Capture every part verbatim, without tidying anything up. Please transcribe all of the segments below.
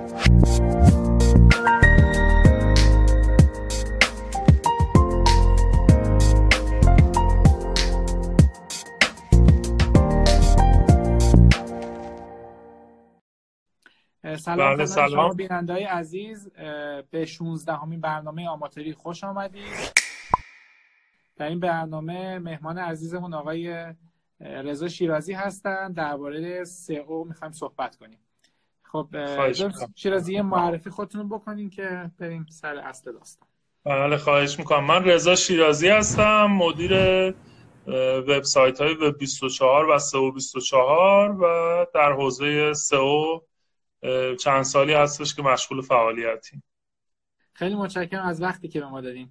سلام بله سلام بیننده‌های عزیز، به شانزدهمین برنامه آماطوری خوش آمدید. در این برنامه مهمان عزیزمون آقای رضا شیرازی هستن. درباره سئو می‌خوایم صحبت کنیم. خب رضا شیرازی، معرفی خودتون بکنین که بریم سر اصل داستان. بله خواهش می‌کنم. من رضا شیرازی هستم، مدیر وبسایت‌های وب بیست و چهار و سئو بیست و چهار و در حوزه سئو چند سالی هستش که مشغول فعالیتیم. خیلی متشکرم از وقتی که به ما دادین.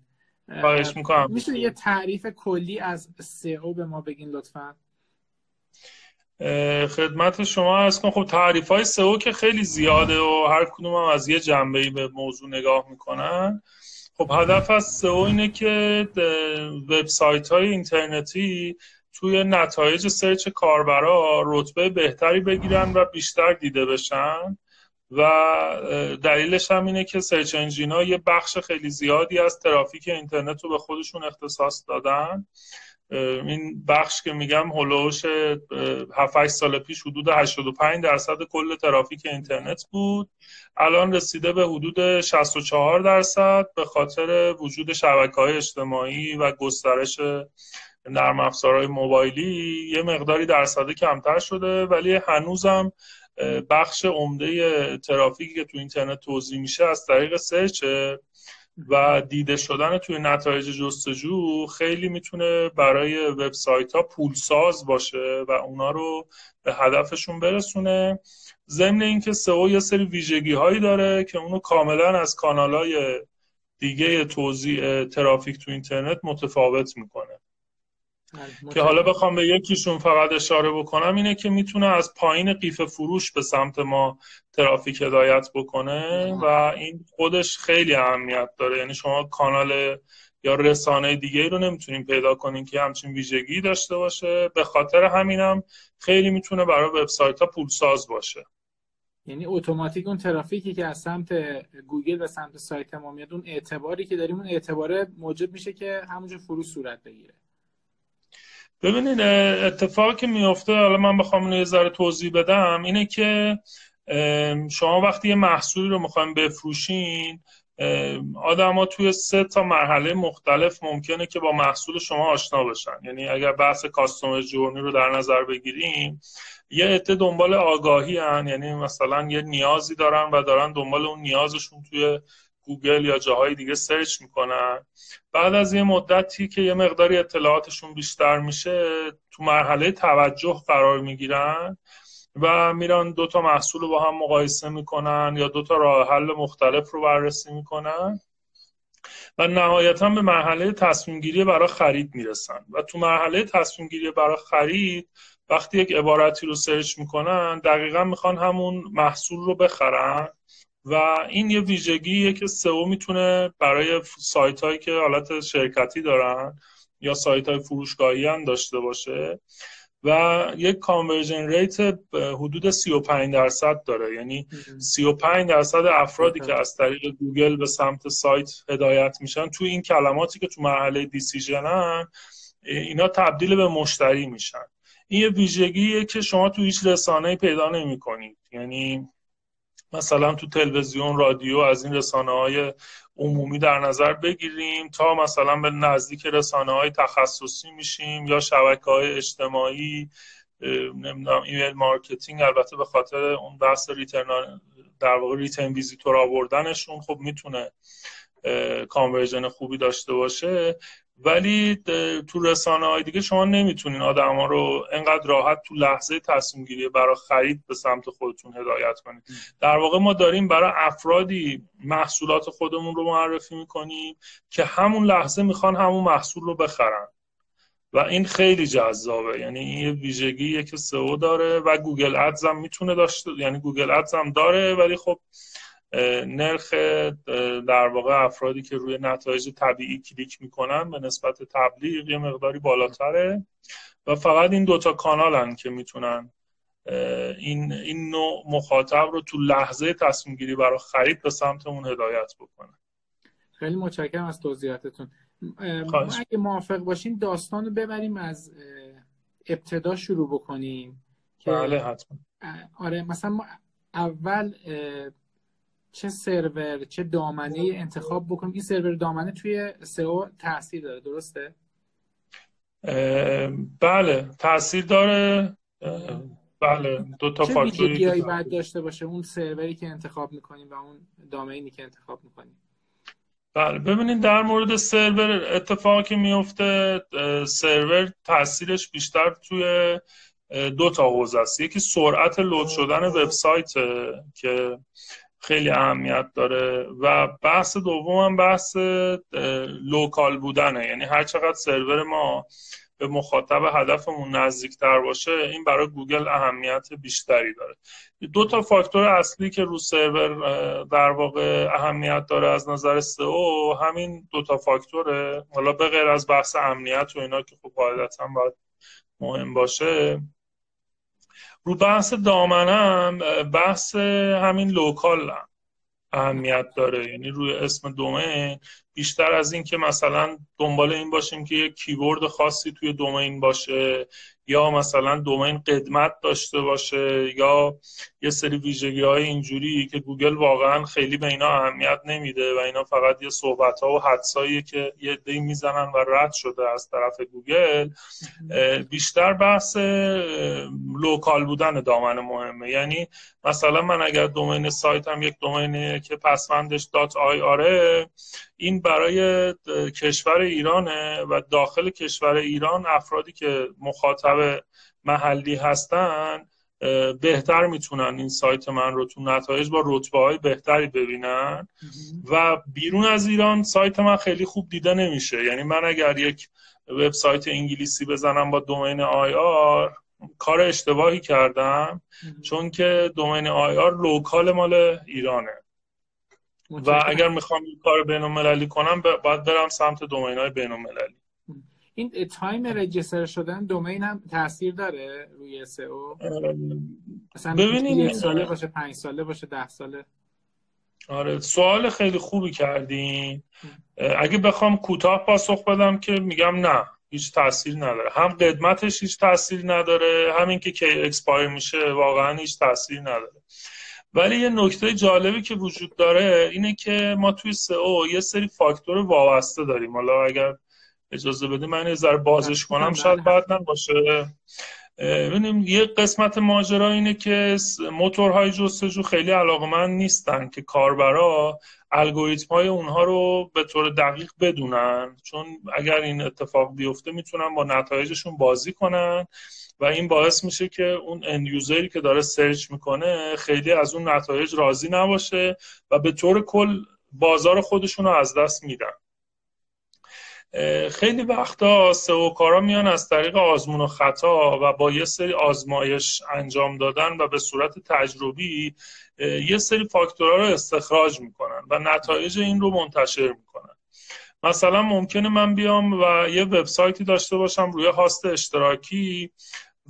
خواهش میکنم. میشه یه تعریف کلی از سئو به ما بگین لطفا؟ خدمت شما عرض کنم. خب تعریف های سئو که خیلی زیاده و هر کدوم هم از یه جنبه‌ای به موضوع نگاه میکنن. خب هدف از سئو اینه که وبسایت های اینترنتی توی نتایج سرچ کاربرا رتبه بهتری بگیرن و بیشتر دیده بشن و دلیلش هم اینه که سرچ انجین ها یه بخش خیلی زیادی از ترافیک اینترنت رو به خودشون اختصاص دادن. این بخش که میگم هولوش هفت هشت سال پیش حدود هشتاد و پنج درصد کل ترافیک اینترنت بود، الان رسیده به حدود شصت و چهار درصد به خاطر وجود شبکه‌های اجتماعی و گسترش نرم افزارهای موبایلی یه مقداری درصده کمتر شده، ولی هنوزم بخش عمده ترافیکی که تو اینترنت توزیع میشه از طریق سرچ و دیده شدن توی نتایج جستجو خیلی میتونه برای وبسایت‌ها پولساز باشه و اونا رو به هدفشون برسونه. ضمن اینکه سئو یه سری ویژگی‌هایی داره که اونو کاملا از کانال‌های دیگه توزیع ترافیک تو اینترنت متفاوت میکنه. که حالا بخوام به یکیشون فقط اشاره بکنم اینه که میتونه از پایین قیف فروش به سمت ما ترافیک هدایت بکنه و این خودش خیلی اهمیت داره. یعنی شما کانال یا رسانه دیگه رو نمیتونین پیدا کنین که همچین ویژگی داشته باشه، به خاطر همینم خیلی میتونه برای وبسایت‌ها پولساز باشه. یعنی اتوماتیک اون ترافیکی که از سمت گوگل و سمت سایت ما میاد، اون اعتباری که داریم، اون اعتبار موجب میشه که همونجور فروش صورت بگیره. ببینید اتفاقی که میفته، حالا من بخوام اینو یه ذره توضیح بدم، اینه که شما وقتی یه محصولی رو میخوایم بفروشین، آدما توی سه تا مرحله مختلف ممکنه که با محصول شما آشنا بشن. یعنی اگر بحث کاستومر جورنی رو در نظر بگیریم، یه عده دنبال آگاهی هن، یعنی مثلا یه نیازی دارن و دارن دنبال اون نیازشون توی گوگل یا جاهای دیگه سرچ میکنن. بعد از یه مدتی که یه مقداری اطلاعاتشون بیشتر میشه، تو مرحله توجه قرار میگیرن و میرن دو تا محصول رو با هم مقایسه میکنن یا دو تا راه حل مختلف رو بررسی میکنن و نهایتاً به مرحله تصمیم گیری برای خرید میرسن. و تو مرحله تصمیم گیری برای خرید وقتی یک عبارتی رو سرچ میکنن، دقیقاً میخوان همون محصول رو بخرن و این یه ویژگیه که سئو میتونه برای سایت هایی که حالت شرکتی دارن یا سایت های فروشگاهی هم داشته باشه و یک کانورژن ریت حدود سی و پنج درصد داره. یعنی سی و پنج درصد افرادی که از طریق گوگل به سمت سایت هدایت میشن، تو این کلماتی که تو مرحله دیسیژنن، اینا تبدیل به مشتری میشن. این یه ویژگیه که شما تو هیچ رسانه‌ای پیدا نمی‌کنید. یعنی مثلا تو تلویزیون، رادیو، از این رسانه‌های عمومی در نظر بگیریم تا مثلا به نزدیک رسانه‌های تخصصی میشیم یا شبکه‌های اجتماعی، نمیدونم ایمیل مارکتینگ، البته به خاطر اون بحث ریترن، در واقع ریتن ویزیتور آوردنشون خب میتونه کانورژن خوبی داشته باشه، ولی تو رسانه‌های دیگه شما نمیتونین آدم‌ها رو انقدر راحت تو لحظه تصمیم گیری برای خرید به سمت خودتون هدایت کنید. در واقع ما داریم برای افرادی محصولات خودمون رو معرفی میکنیم که همون لحظه میخوان همون محصول رو بخرن و این خیلی جذابه. یعنی این یه ویژگیه که سئو داره و گوگل ادز هم میتونه داشته، یعنی گوگل ادز هم داره، ولی خب نرخ در واقع افرادی که روی نتایج طبیعی کلیک میکنن به نسبت تبلیغ یه مقداری بالاتره و فقط این دوتا کانالن که میتونن این این نوع مخاطب رو تو لحظه تصمیم گیری برای خرید به سمتمون هدایت بکنه. خیلی متشکرم از توضیحاتتون. اگه موافق باشین داستان رو ببریم از ابتدا شروع بکنیم. بله حتما. آره مثلا ما اول چه سرور چه دامنه انتخاب بکنیم؟ این سرور دامنه توی سئو تاثیر داره درسته؟ بله تاثیر داره. بله دو تا فاکتوری که باید باید داشته باشه، اون سروری که انتخاب میکنیم و اون دامینی که انتخاب میکنیم. بله ببینید در مورد سرور اتفاقی میفته، سرور تاثیرش بیشتر توی دو تا حوزه است. یکی سرعت لود شدن وبسایت که خیلی اهمیت داره و بحث دومم بحث لوکال بودنه، یعنی هر چقدر سرور ما به مخاطب هدفمون نزدیکتر باشه این برای گوگل اهمیت بیشتری داره. دو تا فاکتور اصلی که رو سرور در واقع اهمیت داره از نظر سئو همین دو تا فاکتوره، حالا به غیر از بحث امنیت و اینا که خب قاعدتاً باید مهم باشه. رو بحث دامنم بحث همین لوکال هم اهمیت داره، یعنی روی اسم دومین بیشتر از این که مثلا دنبال این باشیم که یک کیورد خاصی توی دومین باشه یا مثلا دومین قدمت داشته باشه یا یه سری ویژگی‌های اینجوری که گوگل واقعا خیلی به اینا اهمیت نمیده و اینا فقط یه صحبت‌ها و حدسایی که یه عده‌ای میزنن و رد شده از طرف گوگل، بیشتر بحث لوکال بودن دامنه مهمه. یعنی مثلا من اگر دومین سایتم یک دومینه که پسوندش .ir این برای کشور ایرانه و داخل کشور ایران افرادی که مخاطب محلی هستن بهتر میتونن این سایت من رو تو نتایج با رتبه های بهتری ببینن و بیرون از ایران سایت من خیلی خوب دیده نمیشه. یعنی من اگر یک وبسایت انگلیسی بزنم با دومین آی آر کار اشتباهی کردم چون که دومین آی آر لوکال مال ایرانه متشکرم. و اگر میخوام این کار بین‌المللی کنم باید برم سمت دومین‌های بین‌المللی. این تایم رجستر شدن دومین هم تاثیر داره روی سئو؟ مثلا یک ساله باشه، پنج ساله باشه، ده ساله؟ آره سوال خیلی خوبی کردین. اگه بخوام کوتاه پاسخ بدم که میگم نه هیچ تاثیر نداره، هم قدمتش هیچ تاثیر نداره، همین که کی اکسپایر میشه واقعا هیچ تاثیر نداره. ولی یه نکته جالبی که وجود داره اینه که ما توی سئو یه سری فاکتور وابسته داریم، حالا اگر اجازه بده من یه ذره بازش کنم شاید بد نباشه. ببینیم یه قسمت ماجرا اینه که موتورهای جستجو خیلی علاقه‌مند نیستن که کاربرا الگوریتم‌های اونها رو به طور دقیق بدونن، چون اگر این اتفاق بیفته میتونن با نتایجشون بازی کنن و این باعث میشه که اون اند یوزری که داره سرچ میکنه خیلی از اون نتایج راضی نباشه و به طور کل بازار خودشون رو از دست میدن. خیلی وقتا سئو کارا میان از طریق آزمون و خطا و با یه سری آزمایش انجام دادن و به صورت تجربی یه سری فاکتورها رو استخراج میکنن و نتایج این رو منتشر میکنن. مثلا ممکنه من بیام و یه وبسایتی داشته باشم روی هاست اشتراکی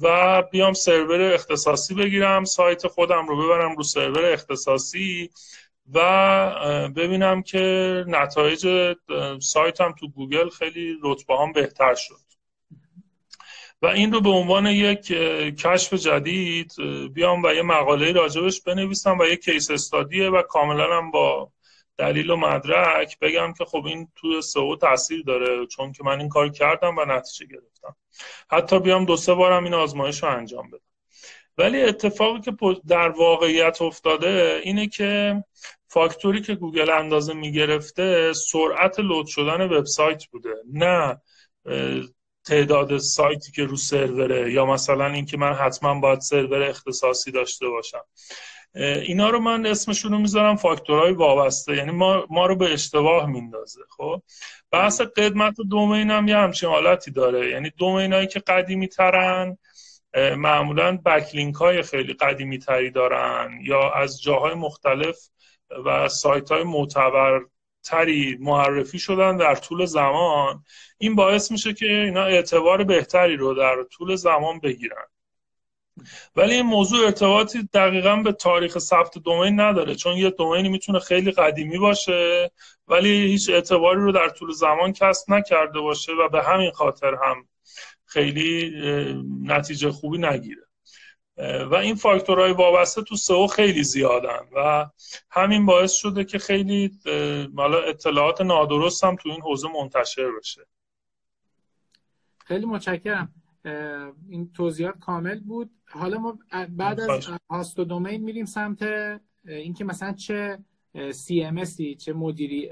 و بیام سرور اختصاصی بگیرم، سایت خودم رو ببرم رو سرور اختصاصی و ببینم که نتایج سایتم تو گوگل خیلی رتبه هم بهتر شد و این رو به عنوان یک کشف جدید بیام و یه مقاله راجبش بنویسم و یه کیس استادیه و کاملا هم با دلیل و مدرک بگم که خب این توی سئو تاثیر داره چون که من این کار کردم و نتیجه گرفتم، حتی بیام دو سه بارم این آزمایش رو انجام بدم. ولی اتفاقی که در واقعیت افتاده اینه که فاکتوری که گوگل اندازه میگرفته سرعت لود شدن وبسایت بوده، نه تعداد سایتی که رو سروره یا مثلا اینکه من حتما باید سرور اختصاصی داشته باشم. اینا رو من اسمشون رو میذارم فاکتورهای وابسته، یعنی ما, ما رو به اشتباه میندازه. خب بحث قدمت و دومین هم یه همچین حالتی داره، یعنی دومین هایی که قدیمی ترن معمولا بکلینک های خیلی قدیمی تری دارن یا از جاهای مختلف و سایت های معتبر تری معرفی شدن در طول زمان، این باعث میشه که اینا اعتبار بهتری رو در طول زمان بگیرن ولی این موضوع ارتباطی دقیقاً به تاریخ ثبت دومین نداره، چون یه دومینی میتونه خیلی قدیمی باشه ولی هیچ اعتباری رو در طول زمان کسب نکرده باشه و به همین خاطر هم خیلی نتیجه خوبی نگیره. و این فاکتورهای وابسته تو سئو خیلی زیادن و همین باعث شده که خیلی حالا اطلاعات نادرست هم تو این حوزه منتشر بشه. خیلی متشکرم، این توضیحات کامل بود. حالا ما بعد از هاست و دومین میریم سمت اینکه مثلا چه سی ام اسی، چه مدیری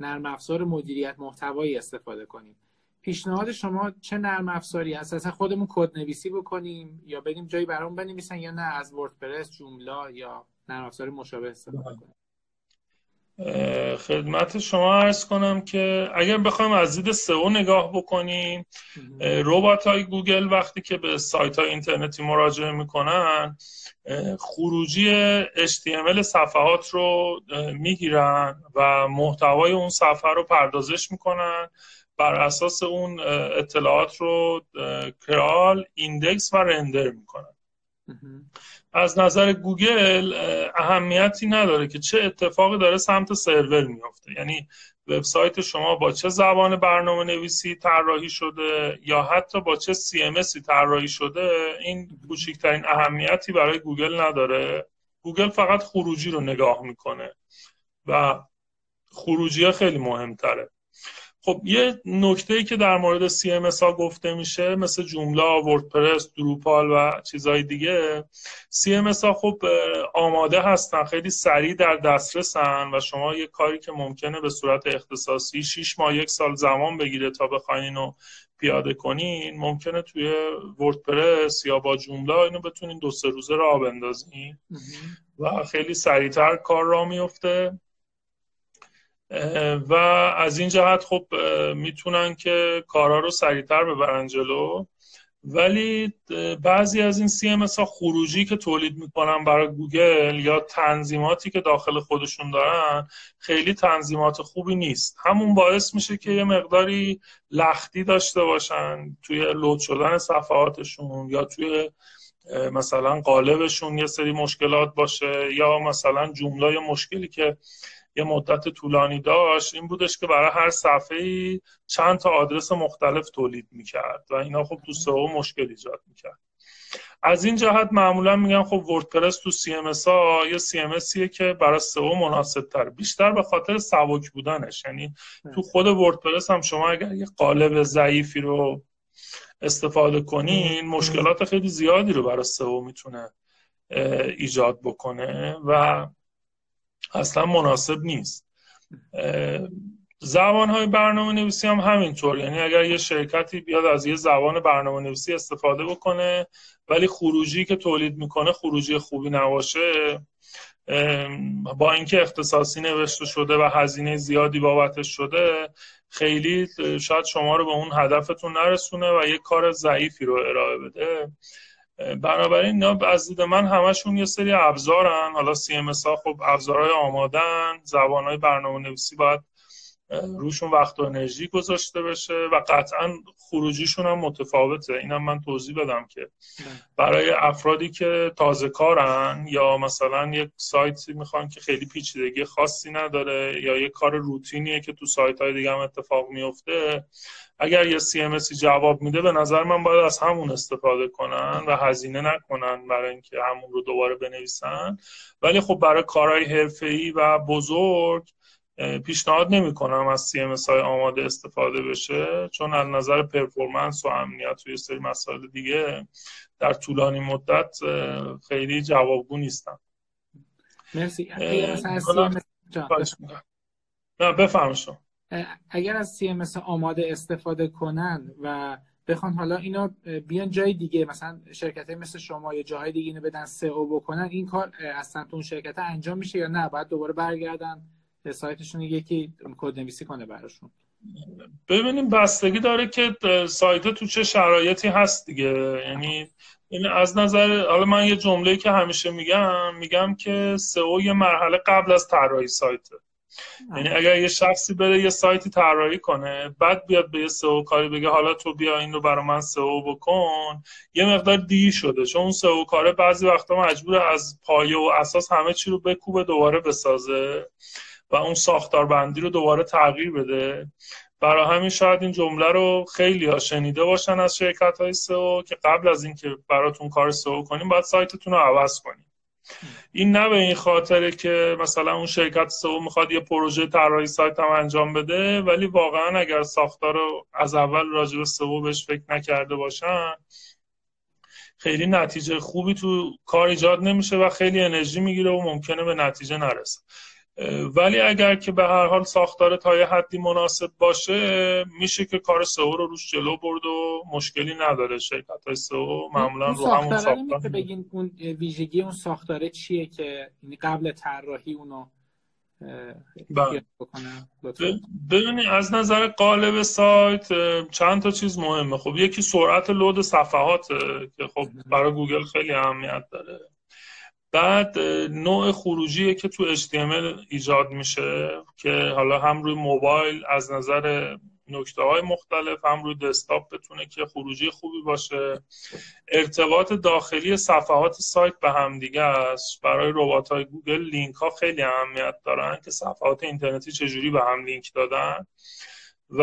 نرم افزار مدیریت محتوایی استفاده کنیم. پیشنهاد شما چه نرم افزاری هست؟ اصلا خودمون کد نویسی بکنیم یا بریم جایی برامون بنویسن یا نه از وردپرس، جوملا یا نرم افزار مشابه استفاده کنیم؟ خدمت شما عرض کنم که اگر بخوایم از دید سئو نگاه بکنیم، ربات های گوگل وقتی که به سایت های اینترنتی مراجعه میکنن خروجی اچ تی ام ال صفحات رو میگیرن و محتوای اون صفحه رو پردازش میکنن، بر اساس اون اطلاعات رو کرال، ایندکس و رندر میکنن. از نظر گوگل اهمیتی نداره که چه اتفاقی داره سمت سرور میفته، یعنی وبسایت شما با چه زبان برنامه نویسی طراحی شده یا حتی با چه سی ام اسی طراحی شده، این کوچکترین اهمیتی برای گوگل نداره. گوگل فقط خروجی رو نگاه میکنه و خروجی ها خیلی مهمتره. خب یه نکته‌ای که در مورد سی ام اس ها گفته میشه، مثل جوملا، وردپرس، دروپال و چیزهای دیگه، سی ام اس ها خب آماده هستن، خیلی سریع در دسترسن و شما یه کاری که ممکنه به صورت اختصاصی شش ماه یک سال زمان بگیره تا بخواین اینو پیاده کنین، ممکنه توی وردپرس یا با جوملا اینو بتونین دو سه روزه راه بندازین و خیلی سریع‌تر کار راه میفته و از این جهت خب میتونن که کارها رو سریعتر ببرن جلو. ولی بعضی از این سی ام اس ها خروجی که تولید میکنن برای گوگل یا تنظیماتی که داخل خودشون دارن خیلی تنظیمات خوبی نیست، همون باعث میشه که یه مقداری لختی داشته باشن توی لود شدن صفحاتشون یا توی مثلا قالبشون یه سری مشکلات باشه، یا مثلا جمله مشکلی که یه مدت طولانی داشت این بودش که برای هر صفحه‌ای چند تا آدرس مختلف تولید میکرد و اینا خب تو سئو مشکل ایجاد میکرد. از این جهت معمولا میگن خب وردپرس تو سی ام اس ها یه سی ام اسیه که برای سئو مناسب تر، بیشتر به خاطر سبک بودنش. یعنی تو خود وردپرس هم شما اگر یه قالب ضعیفی رو استفاده کنین مشکلات خیلی زیادی رو برای سئو میتونه ایجاد بکنه و اصلا مناسب نیست. زبان‌های برنامه نویسی هم همینطور، یعنی اگر یه شرکتی بیاد از یه زبان برنامه نویسی استفاده بکنه ولی خروجی که تولید میکنه خروجی خوبی نباشه، با اینکه اختصاصی نوشته شده و هزینه زیادی بابتش شده، خیلی شاید شما رو به اون هدفتون نرسونه و یه کار ضعیفی رو ارائه بده. بنابراین از دید من همشون یه سری ابزارن. حالا سی ام اس ها خب ابزارهای آمادن، زبانهای برنامه نویسی باید روشون وقت و انرژی گذاشته بشه و قطعا خروجیشون هم متفاوته. اینم من توضیح بدم که برای افرادی که تازه کارن یا مثلا یک سایتی میخوان که خیلی پیچیدگی خاصی نداره یا یک کار روتینیه که تو سایت‌های دیگه هم اتفاق میفته، اگر یه سی ام اسی جواب میده به نظر من باید از همون استفاده کنن و هزینه نکنن برای اینکه همون رو دوباره بنویسن. ولی خب برای کارهای حرفه‌ای و بزرگ پیشنهاد نمی کنم از سی ام اس های آماده استفاده بشه، چون از نظر پرفورمنس و امنیت و یه سری مسائل دیگه در طولانی مدت خیلی جوابگو نیستن. مرسی. بفهم شما اگر از سی ام اس آماده استفاده کنن و بخوان حالا اینا بیان جای دیگه، مثلا شرکت‌های مثل شما یا جاهای دیگه اینو بدن سئو بکنن، این کار از سمت اون شرکت انجام میشه یا نه باید دوباره برگردن سایتشون یکی کد نویسی کنه براشون؟ ببینیم بستگی داره که سایت تو چه شرایطی هست دیگه. یعنی از نظر حالا من یه جمله‌ای که همیشه میگم میگم که سئو یه مرحله قبل از طراحی سایته. یعنی اگر یه شخصی بره یه سایتی طراحی کنه بعد بیاد به یه سئو کاری بگه حالا تو بیا این رو برای من سئو بکن، یه مقدار دیر شده، چون اون سئو کاره بعضی وقتا مجبوره از پایه و اساس همه چی رو بکوبه دوباره بسازه و اون ساختار بندی رو دوباره تغییر بده. برای همین شاید این جمله رو خیلی ها شنیده باشن از شرکت های سئو که قبل از این که براتون کار سئو کنیم باید سایتتون رو عوض کنیم. این نه به این خاطره که مثلا اون شرکت سئو میخواد یه پروژه طراحی سایت هم انجام بده، ولی واقعا اگر ساختار رو از اول راجع به سئو بهش فکر نکرده باشن خیلی نتیجه خوبی تو کار ایجاد نمیشه و خیلی انرژی میگیره و ممکنه به نتیجه نرسه. ولی اگر که به هر حال ساختار تا یه حدی مناسب باشه میشه که کار سئو رو روش جلو برد و مشکلی نداره. شرکت‌های سئو معمولا رو همون ساختار رو بگین اون ویژگی اون ساختاره چیه که قبل طراحی اونو ببینید. از نظر قالب سایت چند تا چیز مهمه. خب یکی سرعت لود صفحات که خب برای گوگل خیلی اهمیت داره. بعد نوع خروجیه که تو اچ تی ام ال ایجاد میشه که حالا هم روی موبایل از نظر نکته های مختلف هم روی دسکتاپ بتونه که خروجی خوبی باشه. ارتباط داخلی صفحات سایت به هم دیگه است. برای ربات های گوگل لینک ها خیلی اهمیت دارن که صفحات اینترنتی چجوری به هم لینک دادن و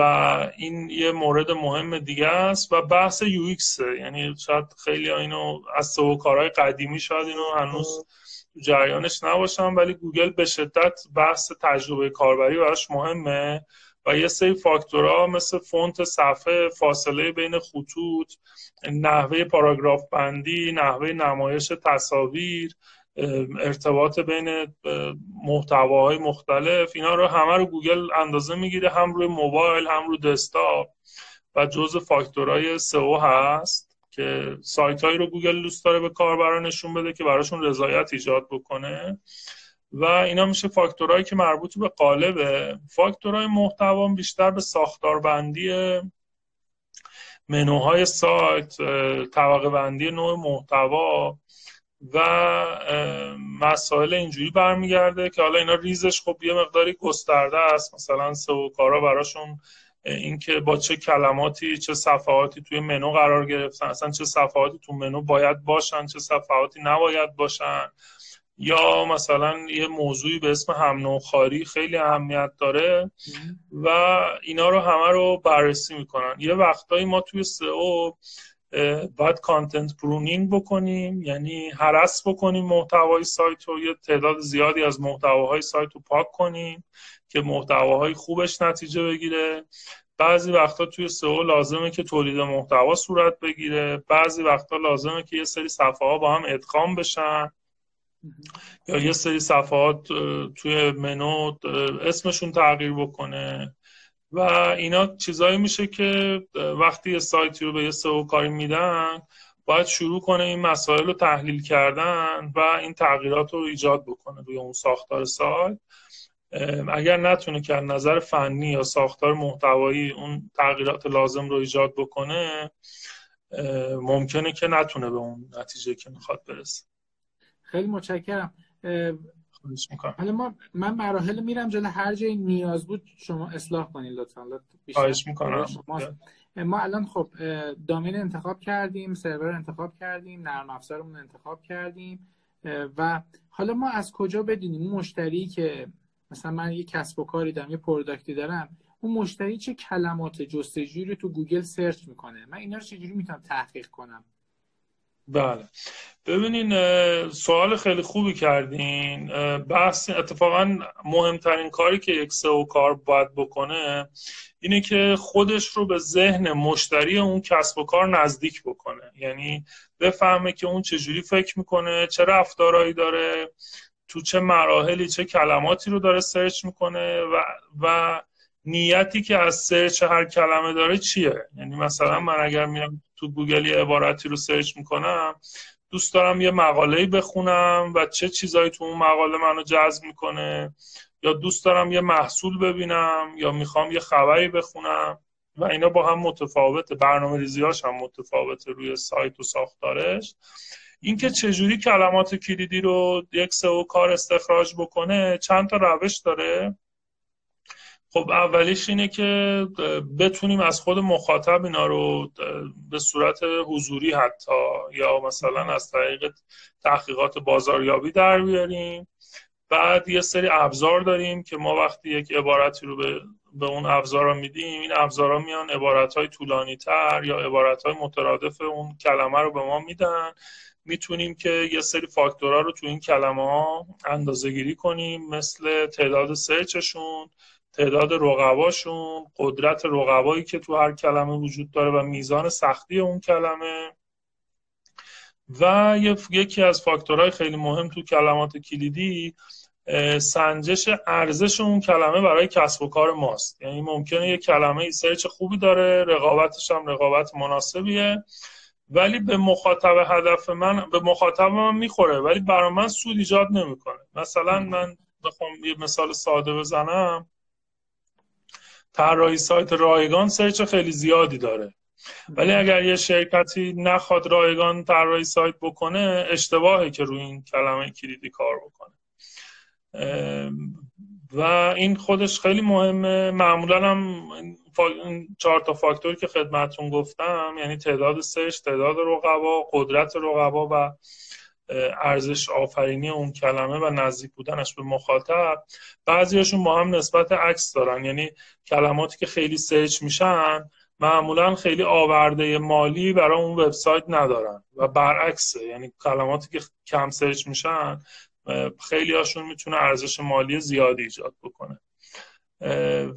این یه مورد مهم دیگه است. و بحث یو ایکس، یعنی شاید خیلی اینو از سئو کارهای قدیمی شاید اینو هنوز جریانش نباشن، ولی گوگل به شدت بحث تجربه کاربری براش مهمه و یه سری فاکتورها مثل فونت صفحه، فاصله بین خطوط، نحوه پاراگراف بندی، نحوه نمایش تصاویر، ارتباط بین محتواهای مختلف، اینا رو همه رو گوگل اندازه میگیره هم روی موبایل هم روی دسکتاپ و جزء فاکتورهای سئو هست که سایت‌هایی رو گوگل دوست داره به کاربران نشون بده که براشون رضایت ایجاد بکنه و اینا میشه فاکتورهایی که مربوط به قالبه. فاکتورهای محتوا بیشتر به ساختاربندی منوهای سایت، طبقه بندی نوع محتوا و مسائل اینجوری برمیگرده که حالا اینا ریزش خب یه مقداری گسترده است. مثلا سئو کارا براشون اینکه با چه کلماتی چه صفحاتی توی منو قرار گرفتن، اصلا چه صفحاتی تو منو باید باشن چه صفحاتی نباید باشن، یا مثلا یه موضوعی به اسم هم نوع‌خواری خیلی اهمیت داره و اینا رو همه رو بررسی میکنن. یه وقتایی ما توی سئو باید کانتنت پرونینگ بکنیم، یعنی هرس بکنیم محتوای سایت رو، یه تعداد زیادی از محتواهای سایت رو پاک کنیم که محتواهای خوبش نتیجه بگیره. بعضی وقتا توی سئو لازمه که تولید محتوا صورت بگیره، بعضی وقتا لازمه که یه سری صفحه‌ها با هم ادغام بشن یا یه سری صفحات توی منو اسمشون تغییر بکنه و اینا چیزایی میشه که وقتی یه سایتی رو به یه سئو کاری میدن باید شروع کنه این مسائل رو تحلیل کردن و این تغییرات رو ایجاد بکنه روی اون ساختار سایت. اگر نتونه که از نظر فنی یا ساختار محتوایی اون تغییرات لازم رو ایجاد بکنه ممکنه که نتونه به اون نتیجه که میخواد برسه. خیلی متشکرم. حالا ما من مراحل میرم جلو، هر جایی نیاز بود شما اصلاح کنین لطفاً. خواهش میکنم. ما الان خب دامین انتخاب کردیم، سرور انتخاب کردیم، نرم افزارمون انتخاب کردیم و حالا ما از کجا بدونیم مشتری که مثلا من یه کسب و کاری دارم یه پروداکتی دارم اون مشتری چه کلمات جستجویی رو تو گوگل سرچ میکنه؟ من اینا رو چجوری میتونم تحقیق کنم؟ بله ببینین سوال خیلی خوبی کردین. بحث اتفاقا مهمترین کاری که یک سئو کار باید بکنه اینه که خودش رو به ذهن مشتری اون کسب و کار نزدیک بکنه، یعنی بفهمه که اون چجوری فکر میکنه، چه رفتارهایی داره، تو چه مراحلی چه کلماتی رو داره سرچ میکنه و و نیتی که از سرچ هر کلمه داره چیه. یعنی مثلا من اگر میرم تو گوگل یه عبارتی رو سرچ میکنم دوست دارم یه مقاله‌ای بخونم و چه چیزایی تو اون مقاله منو جذب میکنه، یا دوست دارم یه محصول ببینم، یا میخوام یه خبری بخونم و اینا با هم متفاوته، برنامه‌ریزی‌هاش هم متفاوته روی سایت و ساختارش. اینکه چجوری کلمات کلیدی رو یک سئو کار استخراج بکنه چند تا روش داره خب اولیش اینه که بتونیم از خود مخاطب اینا رو به صورت حضوری حتی یا مثلا از طریق تحقیقات بازاریابی در بیاریم. بعد یه سری ابزار داریم که ما وقتی یک عبارتی رو به, به اون ابزارا میدیم، این ابزارا میان عبارت‌های طولانی‌تر یا عبارت‌های مترادف اون کلمه رو به ما میدن. میتونیم که یه سری فاکتورها رو تو این کلمه ها اندازه‌گیری کنیم، مثل تعداد سرچشون، تعداد رقباشون، قدرت رقبایی که تو هر کلمه وجود داره و میزان سختی اون کلمه. و یکی از فاکتورهای خیلی مهم تو کلمات کلیدی سنجش ارزش اون کلمه برای کسب و کار ماست. یعنی ممکنه یه کلمه سرچ خوبی داره، رقابتش هم رقابت مناسبیه، ولی به مخاطب هدف من به مخاطب من میخوره ولی برای من سود ایجاد نمیکنه. مثلا من بخوام یه مثال ساده بزنم، طراحی سایت رایگان سرچ خیلی زیادی داره، ولی اگر یه شرکتی نخواد رایگان طراحی سایت بکنه، اشتباهه که روی این کلمه کلیدی کار بکنه. و این خودش خیلی مهمه. معمولا هم این چهار تا فاکتوری که خدمتتون گفتم، یعنی تعداد سرچ، تعداد رقبا، قدرت رقبا و ارزش آفرینی اون کلمه و نزدیک بودنش به مخاطب، بعضیاشون با هم نسبت عکس دارن. یعنی کلماتی که خیلی سرچ میشن معمولا خیلی آورده مالی برای اون وبسایت ندارن و برعکسه، یعنی کلماتی که کم سرچ میشن خیلی هاشون میتونه ارزش مالی زیادی ایجاد بکنه.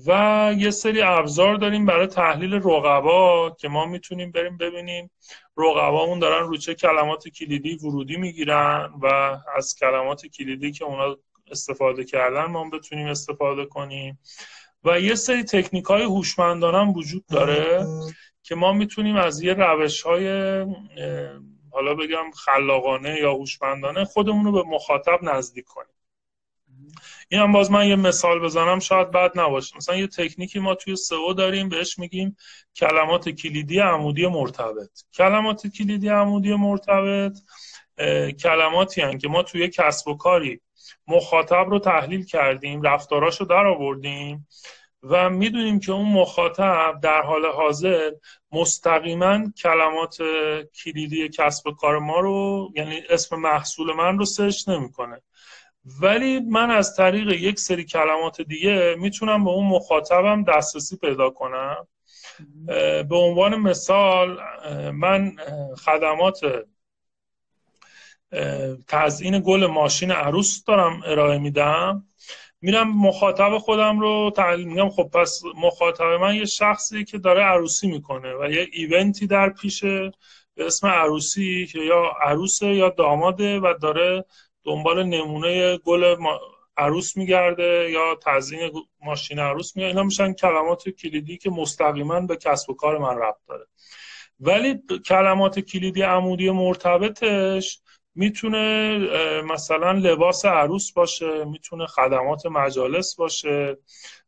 و یه سری ابزار داریم برای تحلیل رقبا که ما میتونیم بریم ببینیم رقبامون دارن رو چه کلمات کلیدی ورودی میگیرن و از کلمات کلیدی که اونا استفاده کردن ما بتونیم استفاده کنیم. و یه سری تکنیک‌های هوشمندانه هم وجود داره که ما میتونیم از یه روش‌های حالا بگم خلاقانه یا هوشمندانه خودمون رو به مخاطب نزدیک کنیم. این هم باز من یه مثال بزنم شاید بد نباشه. مثلا یه تکنیکی ما توی سئو داریم بهش میگیم کلمات کلیدی عمودی مرتبط. کلمات کلیدی عمودی مرتبط کلماتی هستند که ما توی کسب و کاری مخاطب رو تحلیل کردیم، رفتاراش رو در آوردیم و میدونیم که اون مخاطب در حال حاضر مستقیما کلمات کلیدی کسب و کار ما رو، یعنی اسم محصول من رو سرچ نمیکنه، ولی من از طریق یک سری کلمات دیگه میتونم به اون مخاطبم دسترسی پیدا کنم. به عنوان مثال من خدمات تزیین گل ماشین عروس دارم ارائه میدم، میرم مخاطب خودم رو تعلیم میگم خب پس مخاطب من یه شخصی که داره عروسی میکنه و یه ایونتی در پیشه به اسم عروسی که یا عروسه یا داماده و داره دنبال نمونه گل عروس میگرده یا تزیین ماشین عروس میگرده. اینا میشن کلمات کلیدی که مستقیما به کسب و کار من ربط داره، ولی کلمات کلیدی عمودی مرتبطش میتونه مثلا لباس عروس باشه، میتونه خدمات مجالس باشه،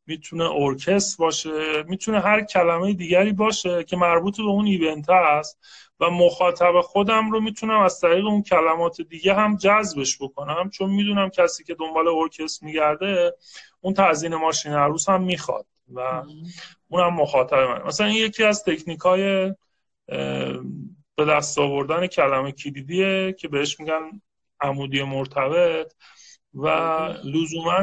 میتونه ارکستر باشه، میتونه هر کلمه دیگری باشه که مربوط به اون ایونت است و مخاطب خودم رو میتونم از طریق اون کلمات دیگه هم جذبش بکنم، چون میدونم کسی که دنبال ارکستر میگرده اون تزیین ماشین عروس هم میخواد و اونم مخاطب من. مثلا این یکی از تکنیک‌های به دست آوردن کلمه کلیدیه که بهش میگن عمودی مرتبط و لزوما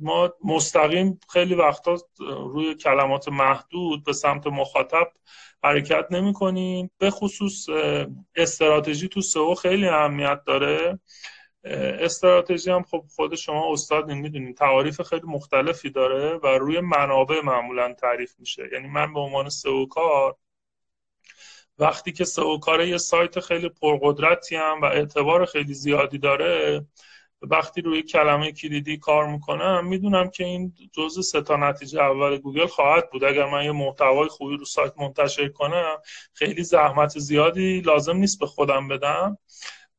ما مستقیم خیلی وقتا روی کلمات محدود به سمت مخاطب حرکت نمی کنیم. به خصوص استراتژی تو سئو خیلی اهمیت داره. استراتژی هم خب خود شما استاد میدونید تعاریف خیلی مختلفی داره و روی منابع معمولا تعریف میشه. یعنی من به عنوان سئو کار وقتی که سئو کار یه سایت خیلی پرقدرتی هم و اعتبار خیلی زیادی داره، وقتی روی کلمه کلیدی کار میکنم میدونم که این جزء سه تا نتیجه اول گوگل خواهد بود. اگر من یه محتوای خوبی رو سایت منتشر کنم خیلی زحمت زیادی لازم نیست به خودم بدم،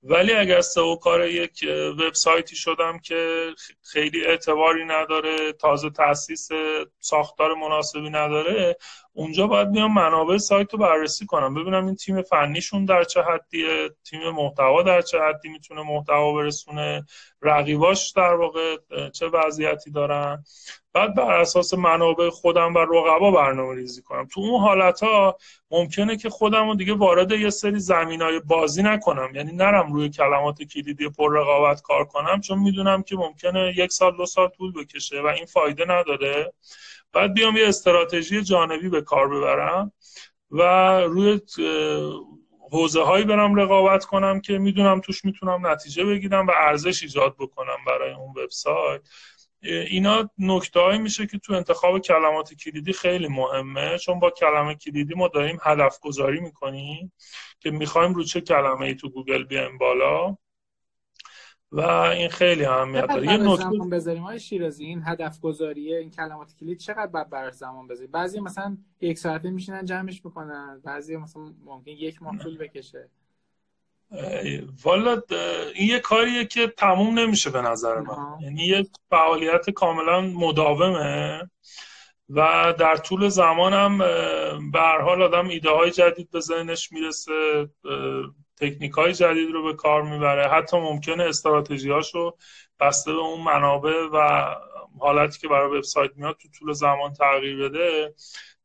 ولی اگر سئو کار یک وبسایتی شدم که خیلی اعتباری نداره، تازه تاسیس ساختار مناسبی نداره، اونجا باید میام منابع سایت رو بررسی کنم، ببینم این تیم فنیشون در چه حدیه، تیم محتوا در چه حدی میتونه محتوا برسونه، رقیباش در واقع چه وضعیتی دارن، بعد بر اساس منابع خودم و رقبا برنامه‌ریزی کنم. تو اون حالت‌ها ممکنه که خودم رو دیگه وارد یه سری زمینای بازی نکنم، یعنی نرم روی کلمات کلیدی پر رقابت کار کنم، چون میدونم که ممکنه یک سال دو سال طول بکشه و این فایده نداره. بعد بیام یه استراتژی جانبی به کار ببرم و روی حوزه هایی برم رقابت کنم که میدونم توش میتونم نتیجه بگیرم و ارزش ایجاد بکنم برای اون وبسایت. اینا نکته‌ای میشه که تو انتخاب کلمات کلیدی خیلی مهمه، چون با کلمه کلیدی ما داریم هدف گذاری میکنیم که میخوایم رو چه کلمه ای تو گوگل بیایم بالا و این خیلی اهمیت داره. یه نکته بذاریم آقای شیرازی، این هدف گذاریه، این کلمات کلید چقدر باید برای زمان بذاریم؟ بعضی مثلا یک ساعته میشینن جمعش میکنن، بعضی مثلا ممکن یک ماه طول بکشه. والا این یه کاریه که تموم نمیشه به نظر من، یعنی یه فعالیت کاملا مداومه و در طول زمانم به هر حال آدم ایده های جدید به ذهنش میرسه، تکنیک‌های جدید رو به کار میبره، حتی ممکنه استراتژی‌هاشو بسته به اون منابع و حالتی که برای وبسایت میاد تو طول زمان تغییر بده.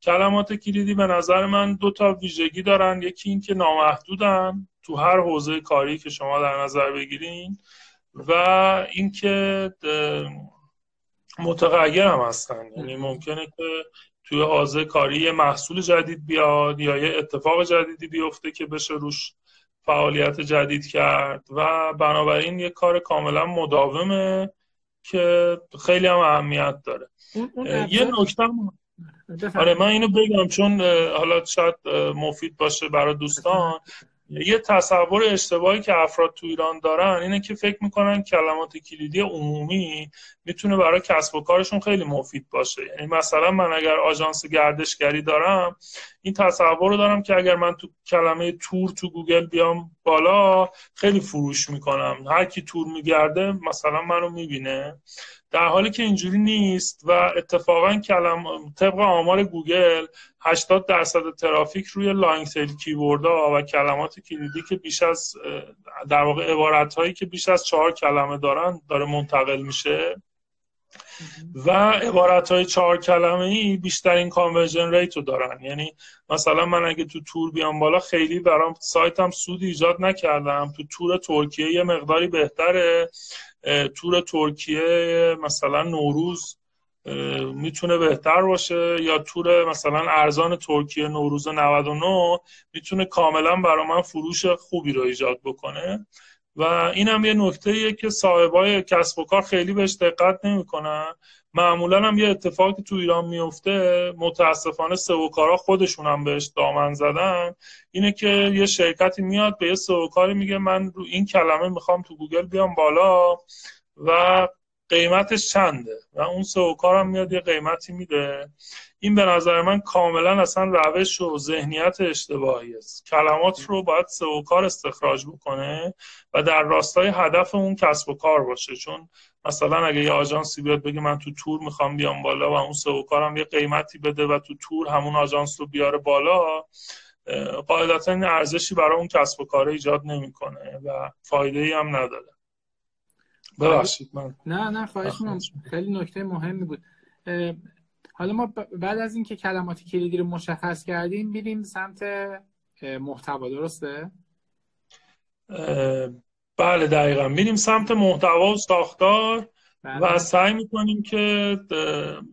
کلمات کلیدی به نظر من دو تا ویژگی دارن، یکی این که نامحدودن تو هر حوزه کاری که شما در نظر بگیرین و اینکه متغیر هم هستن، یعنی ممکنه که توی حوزه کاری یه محصول جدید بیاد یا یه اتفاق جدیدی بیفته که بشه روش فعالیت جدید کرد و بنابراین یه کار کاملا مداومه که خیلی هم اهمیت داره. یه نکته آره من اینو بگم چون حالا شاید مفید باشه برای دوستان. یه تصور اشتباهی که افراد تو ایران دارن اینه که فکر میکنن کلمات کلیدی عمومی میتونه برای کسب و کارشون خیلی مفید باشه، یعنی مثلا من اگر آژانس گردشگری دارم این تصور رو دارم که اگر من تو کلمه تور تو گوگل بیام بالا خیلی فروش میکنم، هر کی تور میگرده مثلا منو میبینه، در حالی که اینجوری نیست و اتفاقا کلم طبق آمار گوگل هشتاد درصد ترافیک روی لانگ تیل کیوردها و کلمات کلیدی که بیش از در واقع عبارت هایی که بیش از چهار کلمه دارن داره منتقل میشه و عبارت های چهار کلمه ای بیشترین کانورژن ریت رو دارن. یعنی مثلا من اگه تو تور بیام بالا خیلی برام سایتم سود ایجاد نکردم، تو تور ترکیه یه مقداری بهتره، تور ترکیه مثلا نوروز میتونه بهتر باشه یا تور مثلا ارزان ترکیه نوروز نود و نه میتونه کاملا برای من فروش خوبی رو ایجاد بکنه و این هم یه نکته‌ایه که صاحبای کسب و کار خیلی بهش دقت نمی‌کنن. معمولاً هم یه اتفاقی که تو ایران میفته متاسفانه سئوکارا خودشون هم بهش دامن زدن، اینه که یه شرکتی میاد به یه سئوکاری میگه من رو این کلمه میخوام تو گوگل بیام بالا و قیمتش چنده و اون سئوکار هم میاد یه قیمتی میده. این به نظر من کاملا اصلا روش و ذهنیت اشتباهی است. کلمات رو باید سئوکار استخراج بکنه و در راستای هدف اون کسب و کار باشه، چون مثلا اگه یه آژانسی بیاد بگه من تو تور میخوام بیام بالا و اون سئوکارم یه قیمتی بده و تو تور همون آژانس رو بیاره بالا، قاعدتا این ارزشی برای اون کسب و کار ایجاد نمیکنه و فایده‌ای هم نداره. ببخشید من نه نه خواهش می‌کنم، خیلی نکته مهمی بود. حالا ما بعد از اینکه کلمات کلیدی رو مشخص کردیم بریم سمت محتوا، درسته؟ بله دقیقاً، میریم سمت محتوا و ساختار. بله. و سعی می‌کنیم که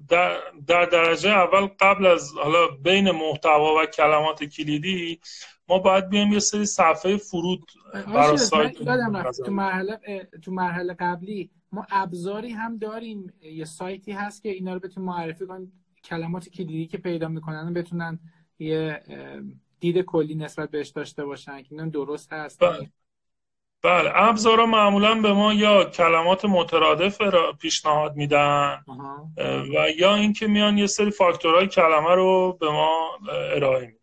در, در درجه اول قبل از حالا بین محتوا و کلمات کلیدی ما باید بیایم یه سری صفحه فرود برای سایت. تو مرحله تو مرحله قبلی ما ابزاری هم داریم، یه سایتی هست که اینا رو بتونیم معرفی کنیم، کلمات کلیدی که پیدا میکنن بتونن یه دید کلی نسبت بهش داشته باشن که اینا درست هست. بله, بله. ابزارا معمولا به ما یا کلمات مترادف پیشنهاد میدن و یا اینکه میان یه سری فاکتورهای کلمه رو به ما ارائه میدن.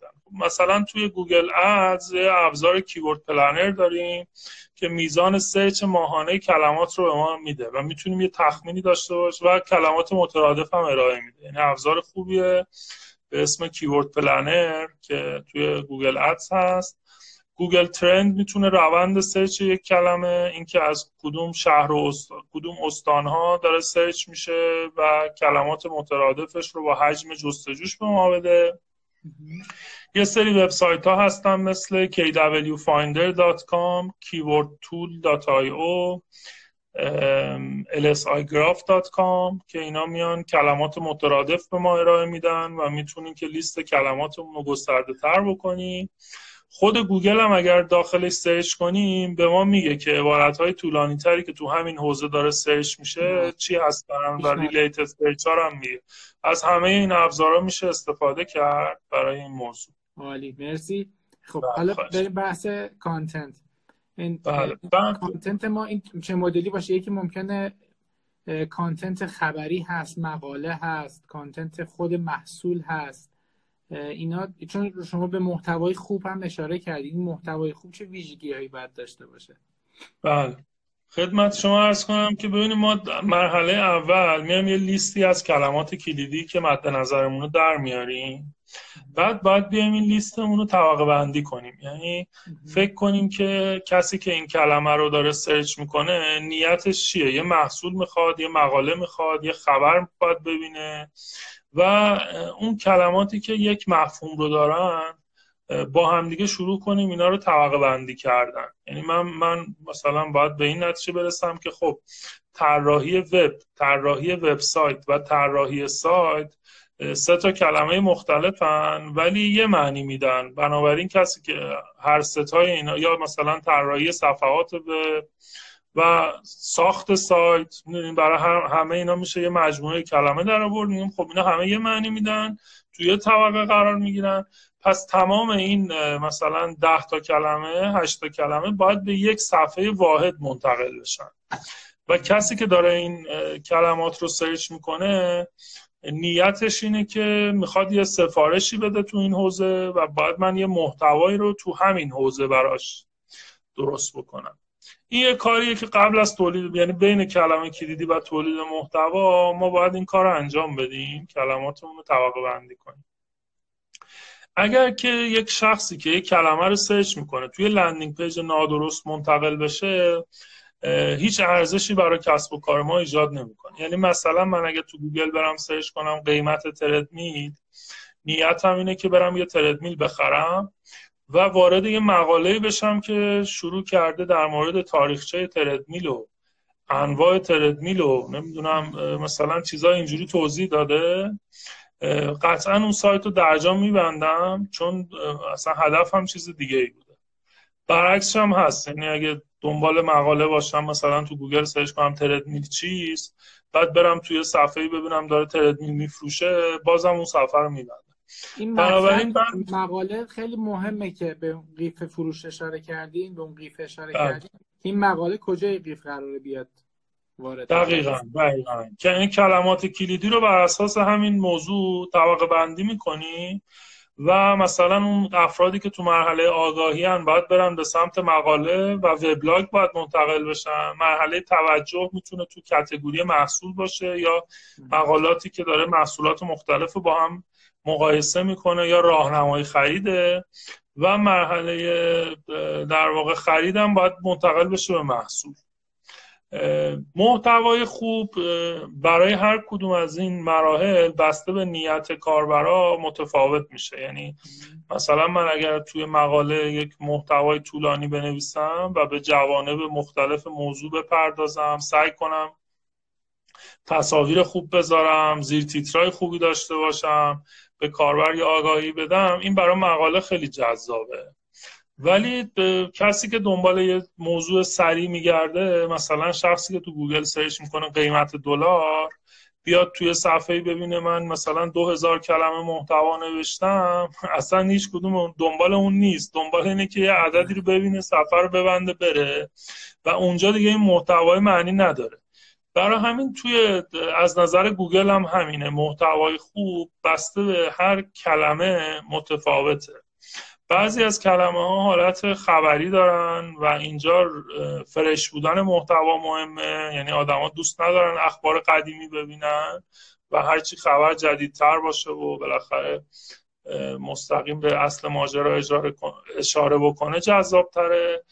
مثلا توی گوگل ادز ابزار کیورد پلنر داریم که میزان سرچ ماهانه کلمات رو به ما میده و میتونیم یه تخمینی داشته باش و کلمات مترادف هم ارائه میده، یعنی ابزار خوبیه به اسم کیورد پلنر که توی گوگل ادز هست. گوگل ترند میتونه روند سرچ یک کلمه، اینکه از کدوم شهر و استان، کدوم استانها داره سرچ میشه و کلمات مترادفش رو با حجم جستجوش به ما بده. یه سری وبسایت ها هستن مثل کی دبلیو فایندر دات کام، keywordtool دات آی او، ال اس آی گراف دات کام که اینا میان کلمات مترادف به ما ارائه میدن و میتونین که لیست کلماتمون رو گسترده تر بکنی. خود گوگل هم اگر داخلش سرچ کنیم به ما میگه که عبارت‌های طولانی تری که تو همین حوزه داره سرچ میشه چی هستن و ریلیتد سرچ ها هم میگه. از همه این ابزارا میشه استفاده کرد برای این موضوع. عالی، مرسی. خب حالا بریم بحث کانتنت. این کانتنت ما این چه مدلی باشه؟ یکی ممکنه کانتنت خبری هست، مقاله هست، کانتنت خود محصول هست. اینا چون شما به محتوای خوب هم اشاره کردید، این محتوای خوب چه ویژگی‌هایی باید داشته باشه؟ بله، خدمت شما عرض کنم که ببینیم ما مرحله اول میام یه لیستی از کلمات کلیدی که مد نظرمون رو در میاریم، بعد باید بیایم این لیستمون رو طبقه بندی کنیم. یعنی فکر کنیم که کسی که این کلمه رو داره سرچ میکنه نیتش چیه، یه محصول میخواد، یه مقاله میخواد، یه خبر میخواد ببینه، و اون کلماتی که یک مفهوم رو دارن با همدیگه شروع کنیم اینا رو طبقه بندی کردن. یعنی من من مثلا باید به این نتیجه برسم که خب طراحی وب، طراحی وبسایت و طراحی سایت سه تا کلمه مختلفن ولی یه معنی میدن. بنابراین کسی که هر سه تای اینا، یا مثلا طراحی صفحات وب و ساخت سایت، برای همه اینا میشه یه مجموعه کلمه در آورد. میگم خب اینا همه یه معنی میدن، توی طبقه قرار میگیرن. پس تمام این مثلا ده تا کلمه، هشت تا کلمه باید به یک صفحه واحد منتقل بشن و کسی که داره این کلمات رو سرچ میکنه نیتش اینه که میخواد یه سفارشی بده تو این حوزه و باید من یه محتوایی رو تو همین حوزه براش درست بکنم. این یه کاریه که قبل از تولید، یعنی بین کلمه کلیدی و تولید محتوا ما باید این کار رو انجام بدیم، کلماتمون رو طبقه بندی کنیم. اگر که یک شخصی که یک کلمه رو سرچ میکنه توی لندینگ پیج نادرست منتقل بشه، هیچ ارزشی برای کسب و کار ما ایجاد نمیکنه. یعنی مثلا من اگه تو گوگل برم سرچ کنم قیمت تردمیل، نیتم اینه که برم یه تردمیل بخرم و وارد یه مقاله‌ای بشم که شروع کرده در مورد تاریخچه تردمیل و انواع تردمیل و نمیدونم مثلا چیزای اینجوری توضیح داده، قطعا اون سایت رو درجا میبندم چون اصلا هدفم چیز دیگه ای بوده. برعکسش هم هست، یعنی اگه دنبال مقاله باشم مثلا تو گوگل سرچ کنم تردمیل چیست، بعد برم توی صفحه‌ای ببینم داره تردمیل میفروشه، بازم اون صفحه رو میبندم. این بنابراین مقاله خیلی مهمه که به قیف فروش اشاره کردین، به اون قیف اشاره کردین. این مقاله کجای قیف قراره بیاد وارد؟ دقیقاً دقیقاً که این کلمات کلیدی رو بر اساس همین موضوع طبقه بندی می‌کنی و مثلا اون افرادی که تو مرحله آگاهی ان باید برن به سمت مقاله و وبلاگ باید منتقل بشن. مرحله توجه میتونه تو کاتگوری محصول باشه یا مقالاتی که داره محصولات مختلف با هم مقایسه میکنه یا راهنمای خریده، و مرحله در واقع خریدم باید منتقل بشه به محصول. محتوای خوب برای هر کدوم از این مراحل بسته به نیت کاربرا متفاوت میشه. یعنی مثلا من اگر توی مقاله یک محتوای طولانی بنویسم و به جوانب مختلف موضوع بپردازم، سعی کنم تصاویر خوب بذارم، زیر تیترای خوبی داشته باشم، به کاربر یه آگاهی بدم، این برای مقاله خیلی جذابه. ولی کسی که دنبال یه موضوع سریع میگرده، مثلا شخصی که تو گوگل سرچ میکنه قیمت دلار، بیاد توی صفحه‌ای ببینه من مثلا دو هزار کلمه محتوا نوشتم، اصلا هیچ کدوم دنبال اون نیست، دنبال اینه که یه عددی رو ببینه، صفحه رو ببنده بره و اونجا دیگه این محتوای معنی نداره. برای همین توی از نظر گوگل هم همینه، محتوای خوب بسته به هر کلمه متفاوته. بعضی از کلمه ها حالت خبری دارن و اینجا فرش بودن محتوا مهمه، یعنی آدما دوست ندارن اخبار قدیمی ببینن، و هرچی خبر جدیدتر باشه و بالاخره مستقیم به اصل ماجرا اشاره بکنه جذابتره.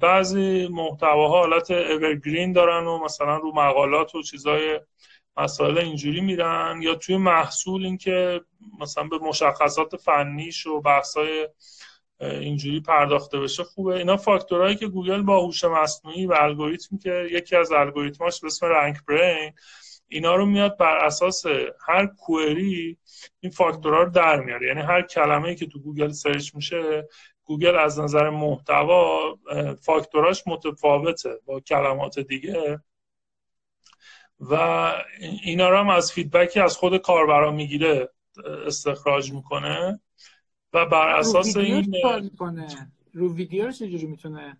بعضی محتواها حالت اورگرین دارن و مثلا رو مقالات و چیزای مسائل اینجوری میرن، یا توی محصول این که مثلا به مشخصات فنیش و بحثای اینجوری پرداخته بشه خوبه. اینا فاکتورهایی که گوگل با هوش مصنوعی و الگوریتمی که یکی از الگوریتماش به اسم رنک برین، اینا رو میاد بر اساس هر کوئری این فاکتورها رو در میاره. یعنی هر کلمه‌ای که تو گوگل سرچ میشه، گوگل از نظر محتوا فاکتوراش متفاوته با کلمات دیگه و اینا رو هم از فیدبکی از خود کاربرا میگیره، استخراج میکنه و بر اساس این رو ویدیو رو چجوری میتونه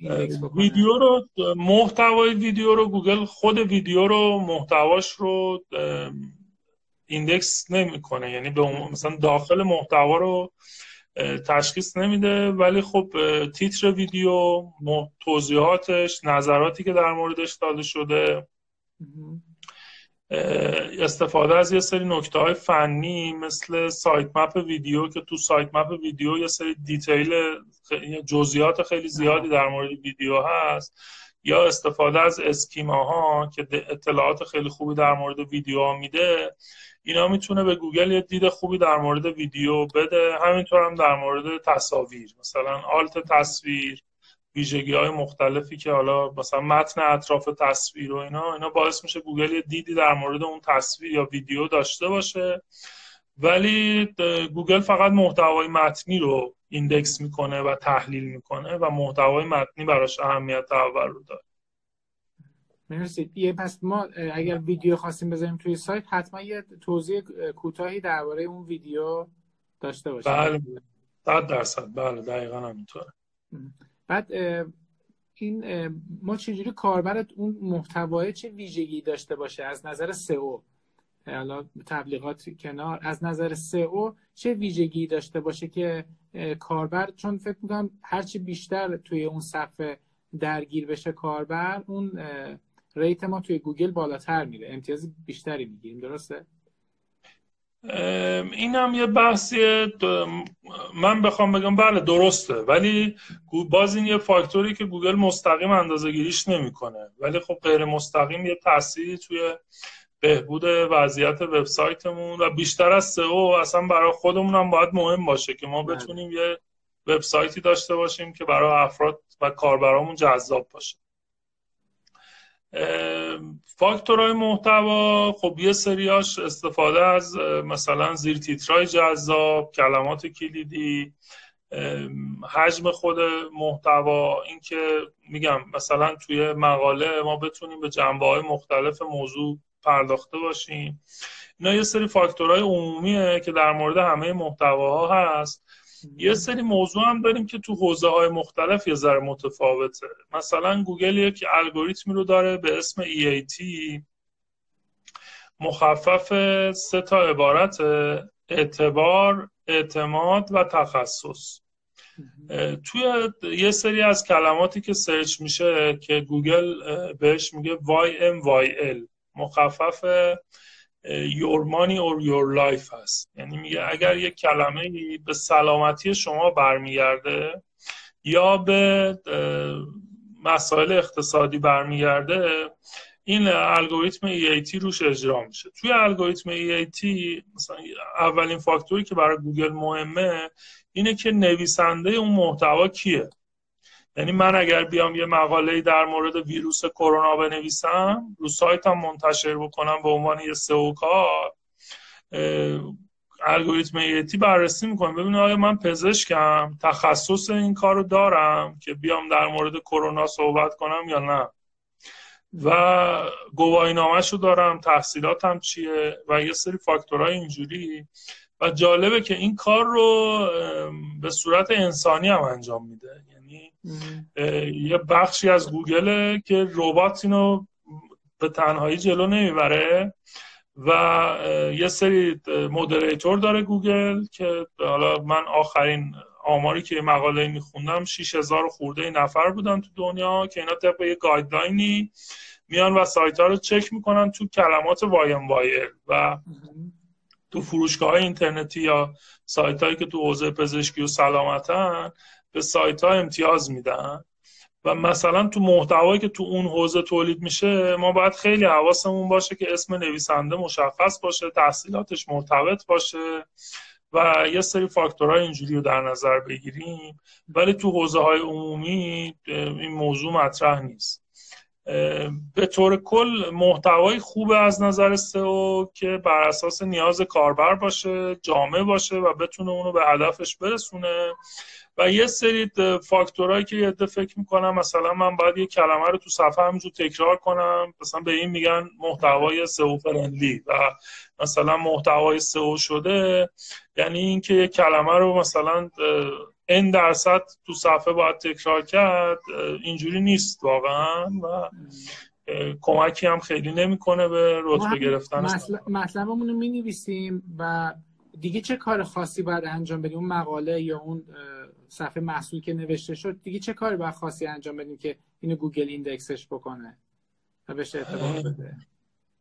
ایندکس بکنه. ویدیو رو، محتوای ویدیو رو گوگل، خود ویدیو رو محتواش رو ایندکس نمیکنه، یعنی به مثلا داخل محتوا رو تشخیص نمیده، ولی خب تیتر ویدیو، توضیحاتش، نظراتی که در موردش داده شده، استفاده از یه سری نکته‌های فنی مثل سایت مپ ویدیو که تو سایت مپ ویدیو یه سری دیتیل، جزئیات خیلی زیادی در مورد ویدیو هست، یا استفاده از اسکیماها که اطلاعات خیلی خوبی در مورد ویدیوها میده. اینا میتونه به گوگل یه دید خوبی در مورد ویدیو بده. همینطور هم در مورد تصاویر، مثلا آلت تصویر، ویژگی‌های مختلفی که حالا مثلا متن اطراف تصویر و اینا اینا باعث میشه گوگل یه دیدی در مورد اون تصویر یا ویدیو داشته باشه. ولی گوگل فقط محتوای متنی رو ایندکس میکنه و تحلیل میکنه و محتوای متنی براش اهمیت اول رو داره. مرسی. یه پس ما اگر ویدیو خواستیم بذاریم توی سایت، حتما یه توضیح کوتاهی درباره اون ویدیو داشته باشیم. بله صد درصد. بله دقیقاً همینطوره. بعد این ما چجوری کاربرت اون محتوای چه ویژگی داشته باشه از نظر سئو، حالا تبلیغات کنار، از نظر سئو چه ویژگی داشته باشه که کاربر، چون فکر می‌کنم هرچی بیشتر توی اون صفحه درگیر بشه کاربر، اون ریت ما توی گوگل بالاتر میره، امتیاز بیشتری میگیریم، درسته؟ این هم یه بحثیه، من بخوام بگم بله درسته، ولی باز این یه فاکتوری که گوگل مستقیم اندازه گیریش نمی کنه، ولی خب غیر مستقیم یه تأثیری توی بهبود وضعیت وبسایتمون و بیشتر از سئو اصلا برای خودمون هم باید مهم باشه که ما بتونیم بله. یه وبسایتی داشته باشیم که برای افراد و کاربرامون جذاب باشه. فاکتورهای محتوا، خب یه سریاش استفاده از مثلا زیر تیترهای جذاب، کلمات کلیدی، حجم خود محتوا، اینکه میگم مثلا توی مقاله ما بتونیم به جنبه‌های مختلف موضوع پرداخته باشیم. اینا یه سری فاکتورهای عمومیه که در مورد همه محتواها هست. یه سری موضوع هم داریم که تو حوزه‌های مختلف یه ذره متفاوته. مثلا گوگل یک الگوریتمی رو داره به اسم ای ای تی، مخفف سه تا عبارت: اعتبار، اعتماد و تخصص. توی یه سری از کلماتی که سرچ میشه که گوگل بهش میگه وای ام وای ال، مخفف your money or your life هست. یعنی میگه اگر یک کلمه به سلامتی شما برمیگرده یا به مسائل اقتصادی برمیگرده، این الگوریتم ای ای تی روش اجرا میشه. توی الگوریتم ای ای تی مثلا اولین فاکتوری که برای گوگل مهمه اینه که نویسنده اون محتوا کیه. یعنی من اگر بیام یه مقاله‌ای در مورد ویروس کرونا بنویسم، رو سایتم منتشر بکنم به عنوان یه سئو کار، الگوریتم ای ای تی بررسی می‌کنه ببینه آیا من پزشکم، تخصص این کارو دارم که بیام در مورد کرونا صحبت کنم یا نه، و گواهینامه‌شو دارم، تحصیلاتم چیه و یه سری فاکتورهای اینجوری. و جالبه که این کار رو به صورت انسانی هم انجام میده. یه بخشی از گوگله که ربات اینو به تنهایی جلو نمیبره و یه سری مودریتور داره گوگل که حالا من آخرین آماری که مقاله میخوندم شش هزار خورده نفر بودن تو دنیا که اینا طبق یه گایدلاینی میان و سایت ها رو چک میکنن تو کلمات وایم وایر و تو فروشگاه اینترنتی یا سایت هایی که تو حوزه پزشکی و سلامتن به سایت ها امتیاز میدن و مثلا تو محتوایی که تو اون حوزه تولید میشه ما باید خیلی حواسمون باشه که اسم نویسنده مشخص باشه، تحصیلاتش مرتبط باشه و یه سری فاکتورهای اینجوری رو در نظر بگیریم، ولی تو حوزه‌های عمومی این موضوع مطرح نیست. به طور کل محتوای خوب از نظر سئو که بر اساس نیاز کاربر باشه، جامع باشه و بتونه اونو به هدفش برسونه و یه سری فاکتورایی که یه عده فکر میکنم مثلا من باید یه کلمه رو تو صفحه همینجور تکرار کنم، مثلا به این میگن محتوای سئو فرندلی و مثلا محتوای سئو شده یعنی اینکه یه کلمه رو مثلا این درصد تو صفحه باید تکرار کرد، اینجوری نیست واقعا و کمکی هم خیلی نمیکنه به رتبه گرفتن. مطلبمون رو می‌نویسیم و دیگه چه کار خاصی باید انجام بدیم؟ اون مقاله یا اون صفحه محصول که نوشته شد دیگه چه کاری باید خاصی انجام بدیم که اینو گوگل ایندکسش بکنه و بهش اعتبار بده؟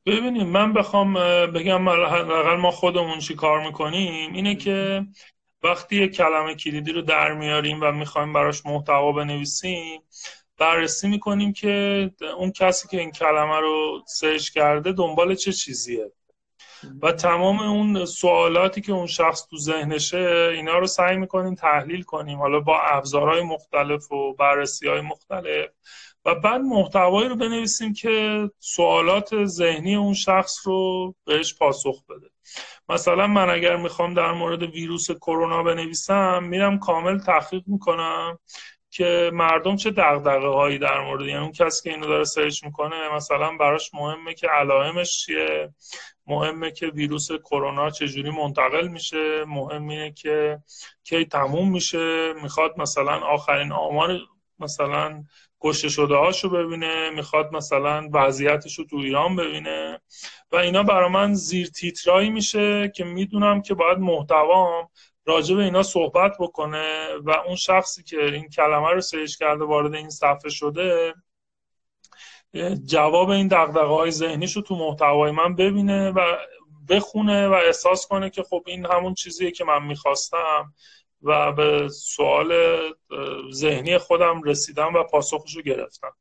ببینیم من بخوام بگم حداقل ما خودمون چی کار میکنیم اینه که وقتی یک کلمه کلیدی رو در میاریم و میخوایم براش محتوا بنویسیم بررسی میکنیم که اون کسی که این کلمه رو سرچ کرده دنبال چه چیزیه و تمام اون سوالاتی که اون شخص تو ذهنشه اینا رو سعی میکنیم تحلیل کنیم، حالا با ابزارهای مختلف و بررسیهای مختلف و بعد محتوایی رو بنویسیم که سوالات ذهنی اون شخص رو بهش پاسخ بده. مثلا من اگر میخوام در مورد ویروس کرونا بنویسم میرم کامل تحقیق میکنم که مردم چه دغدغه هایی در مورد، یعنی اون کسی که اینو داره سرچ میکنه مثلا براش مهمه که علائمش چیه، مهمه که ویروس کرونا چجوری منتقل میشه، مهمه که کی تموم میشه، میخواد مثلا آخرین آمار مثلا کشته شده هاشو ببینه، میخواد مثلا وضعیتشو تو ایران ببینه و اینا برای من زیر تیترایی میشه که میدونم که باید محتوام راجع به اینا صحبت بکنه و اون شخصی که این کلمه رو سرچ کرده وارد این صفحه شده جواب این دغدغه‌های ذهنیشو تو محتوای من ببینه و بخونه و احساس کنه که خب این همون چیزیه که من میخواستم و به سوال ذهنی خودم رسیدم و پاسخشو گرفتم.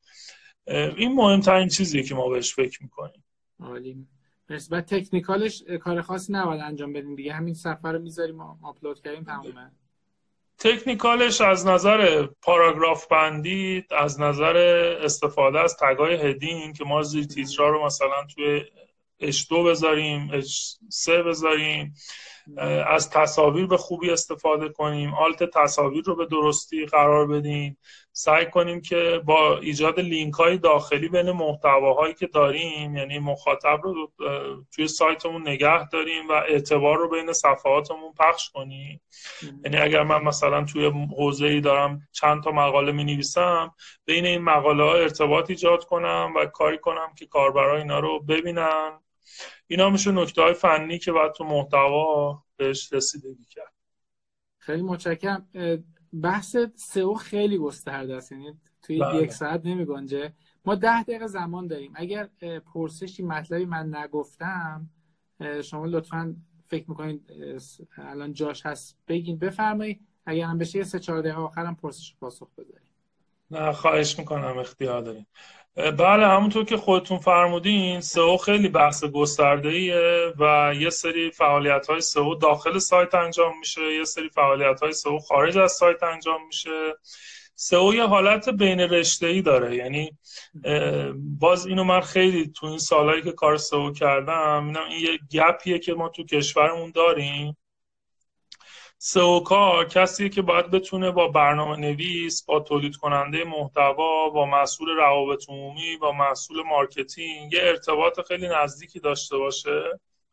این مهمترین چیزیه که ما بهش فکر میکنیم. عالی. و تکنیکالش کار خاصی نباید انجام بدیم دیگه، همین صفحه رو میذاریم آپلود کردیم تمومه. تکنیکالش از نظر پاراگراف بندی، از نظر استفاده از تگای هدینگ که ما زیر تیترا رو مثلا توی اچ دو بذاریم، اچ سه بذاریم، از تصاویر به خوبی استفاده کنیم، آلت تصاویر رو به درستی قرار بدیم، سعی کنیم که با ایجاد لینک های داخلی بین محتواهایی که داریم یعنی مخاطب رو توی سایتمون نگه داریم و اعتبار رو بین صفحاتمون پخش کنیم. یعنی اگر من مثلا توی حوزه‌ای دارم چند تا مقاله می نویسم بین این مقاله ها ارتباط ایجاد کنم و کاری کنم که کاربرا اینا رو ببینن. اینا میشه نکته‌های فنی که باید تو محتوا بهش رسیدگی کرد. خیلی متشکرم. بحث سئو خیلی گسترده است، یعنی توی بله. یک ساعت نمی‌گنجه. ما ده دقیقه زمان داریم. اگر پرسشی مطلبی من نگفتم شما لطفاً فکر می‌کنید الان جاش هست بگین بفرمایید، اگر هم بشه سه چهار دقیقه آخرام پرسش پاسخ بذارید. نه خواهش می‌کنم، اختیار دارید. بله همونطور که خودتون فرمودین سئو خیلی بحث گسترده‌ایه و یه سری فعالیت‌های سئو داخل سایت انجام میشه، یه سری فعالیت‌های سئو خارج از سایت انجام میشه. سئو یه حالت بین رشته‌ای داره، یعنی باز اینو من خیلی تو این سالایی که کار سئو کردم اینم این یه گپیه که ما تو کشورمون داریم. سئو کار کسیه که باید بتونه با برنامه نویس، با تولید کننده محتوا، با مسئول روابط عمومی، با مسئول مارکتینگ یه ارتباط خیلی نزدیکی داشته باشه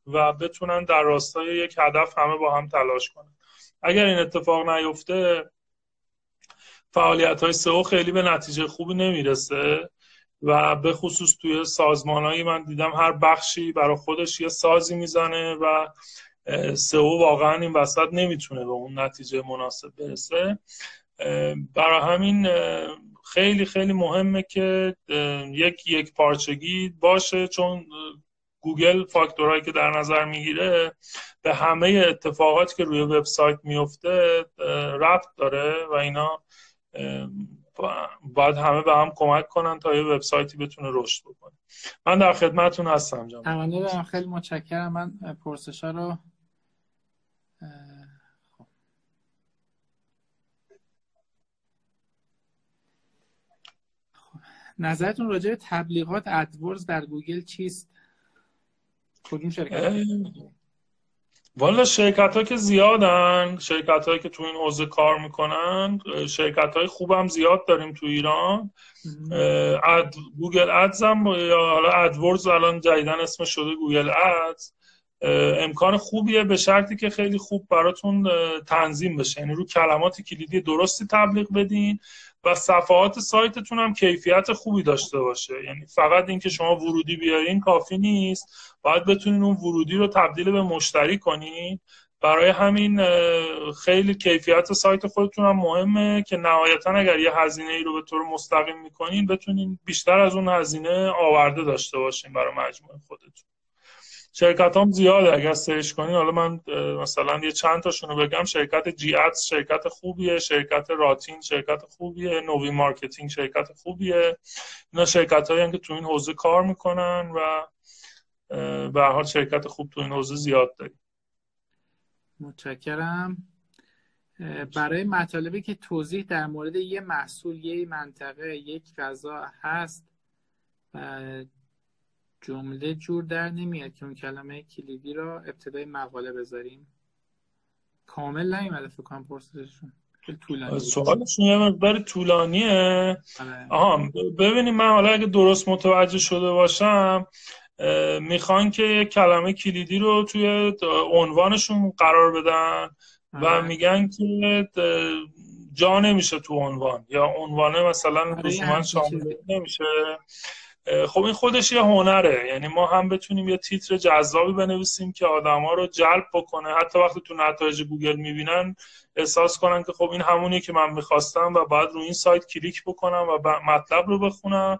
و بتونن در راستای یک هدف همه با هم تلاش کنن. اگر این اتفاق نیفته فعالیت‌های سئو خیلی به نتیجه خوبی نمیرسه و به خصوص توی سازمان‌هایی من دیدم هر بخشی برای خودش یه سازی میزنه و سئو واقعا این وسط نمیتونه به اون نتیجه مناسب برسه. برای همین خیلی خیلی مهمه که یک یک پارچگی باشه، چون گوگل فاکتورهایی که در نظر میگیره به همه اتفاقاتی که روی وبسایت میفته ربط داره و اینا باید همه به هم کمک کنن تا یه وبسایتی بتونه رشد بکنه. من در خدمتتون هستم جناب. خیلی متشکرم. من پرسشا رو خب. خب. نظرتون راجع به تبلیغات ادورز در گوگل چیست؟ کدوم شرکت؟ والا شرکت ها که زیادن، شرکت هایی که تو این حوزه کار میکنن، شرکت های خوب هم زیاد داریم تو ایران. اد، گوگل ادز هم یا حالا ادورز الان جدیدن اسم شده گوگل ادز، امکان خوبیه به شرطی که خیلی خوب براتون تنظیم بشه، یعنی رو کلمات کلیدی درستی تبلیغ بدین و صفحات سایتتون هم کیفیت خوبی داشته باشه. یعنی فقط اینکه شما ورودی بیارین کافی نیست، باید بتونین اون ورودی رو تبدیل به مشتری کنین. برای همین خیلی کیفیت سایت خودتون هم مهمه که نهایتاً اگر یه هزینه‌ای رو به طور مستقیم می‌کنین بتونین بیشتر از اون هزینه آورده داشته باشین برای مجموعه خودتون. شرکت هم زیاده اگر سرچ کنین، حالا من مثلا یه چند تاشون رو بگم. شرکت جی ادز شرکت خوبیه، شرکت راتین شرکت خوبیه، نوی مارکتینگ شرکت خوبیه. اینا شرکت هایی هم که تو این حوزه کار میکنن و به هر حال شرکت خوب تو این حوزه زیاد داریم. متشکرم. برای مطالبی که توضیح در مورد یه محصول، یه منطقه، یک غذا هست و جمله جور در نمیاد که اون کلمه کلیدی را ابتدای مقاله بذاریم. کامل نمیاد فکر کنم پرسششون. سوالشون یه مقدار طولانیه. آها ببینیم، من حالا اگه درست متوجه شده باشم میخوان که کلمه کلیدی رو توی عنوانشون قرار بدن و آه. میگن که جا نمیشه تو عنوان، یا عنوانه مثلا لزوما شامل نمیشه. خب این خودش یه هنره، یعنی ما هم بتونیم یه تیتر جذابی بنویسیم که آدما رو جلب بکنه، حتی وقتی تو نتایج گوگل میبینن احساس کنن که خب این همونیه که من میخواستم و بعد رو این سایت کلیک بکنم و مطلب رو بخونم.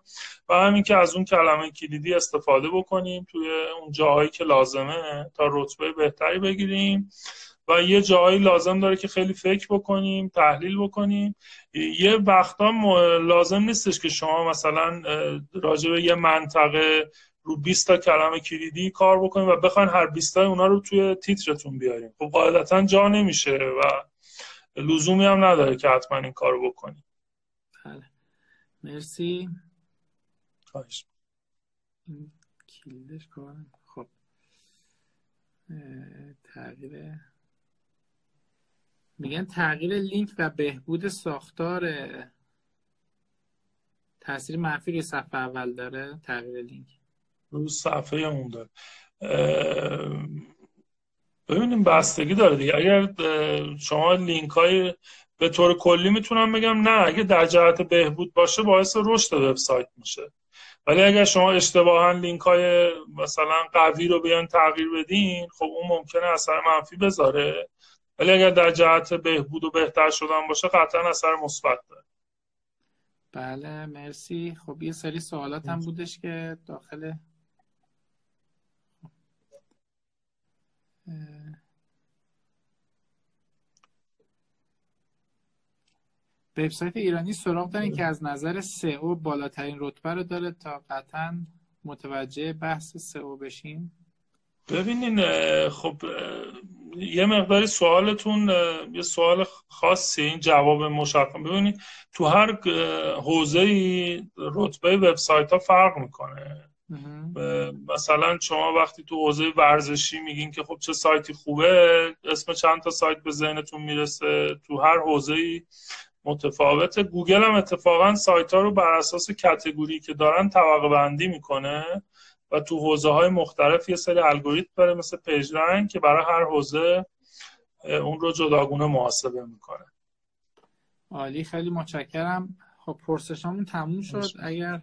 و همین که از اون کلمه کلیدی استفاده بکنیم توی اون جاهایی که لازمه تا رتبه بهتری بگیریم. و یه جایی لازم داره که خیلی فکر بکنیم، تحلیل بکنیم. یه وقتا لازم نیستش که شما مثلا راجع به یه منطقه رو بیست تا کلمه کلیدی کار بکنید و بخواین هر بیست تا اونا رو توی تیترتون بیاریم. خب قاعدتاً جا نمیشه و لزومی هم نداره که حتما این کارو بکنید. بله. مرسی. خواهش. کلیدش کنم. خب. تغییر میگن تغییر لینک و بهبود ساختار تاثیر منفی روی صفحه اول داره. تغییر لینک روی صفحه همون داره. ببینیم بستگی داره دیگه. اگر شما لینک های به طور کلی میتونم بگم نه، اگه در جهت بهبود باشه باعث رشد وبسایت میشه، ولی اگر شما اشتباهاً لینک های مثلا قوی رو بیان تغییر بدین خب اون ممکنه اثر منفی بذاره، ولی اگر در جهت بهبود و بهتر شدن باشه قطعا اثر مثبت داره. بله مرسی. خب یه سری سوالات هم بودش که داخل وبسایت ایرانی سراغ دارین که از نظر سئو بالاترین رتبه رو داره، تا قطعا متوجه بحث سئو بشیم. ببینین خب یه مقداری سوالتون یه سوال خاصی، این جواب مشخص. ببینید تو هر حوزه‌ای رتبه وبسایت‌ها فرق میکنه. مثلا شما وقتی تو حوزه ورزشی میگین که خب چه سایتی خوبه، اسم چند تا سایت به ذهنتون میرسه. تو هر حوزه‌ای متفاوته. گوگل هم اتفاقا سایت‌ها رو بر اساس کاتگوری که دارن طبقه بندی میکنه و تو حوزه های مختلف یه سری الگوریتم داره مثل پیج رنک که برای هر حوزه اون رو جداگونه محاسبه میکنه. عالی، خیلی متشکرم. خب پرسشامون تموم شد. مشکل. اگر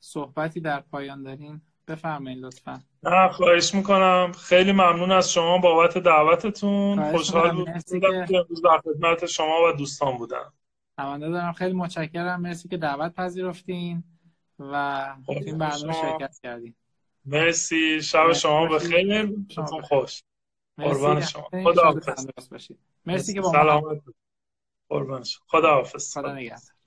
صحبتی در پایان دارین بفرمایید لطفا. نه خواهش میکنم. خیلی ممنون از شما بابت دعوتتون. خوشحال بودم که امروز در خدمت شما و دوستان بودم. تمنده دارم. خیلی متشکرم، مرسی که دعوت پذیرفتین و این برنامه شرکت کردین. مرسی، شب شما بخیر، شبتون خوش. قربان شما، خداحافظ. مرسی که با ما. سلامت باشید. قربان شما، خداحافظ. خدا نگهدار.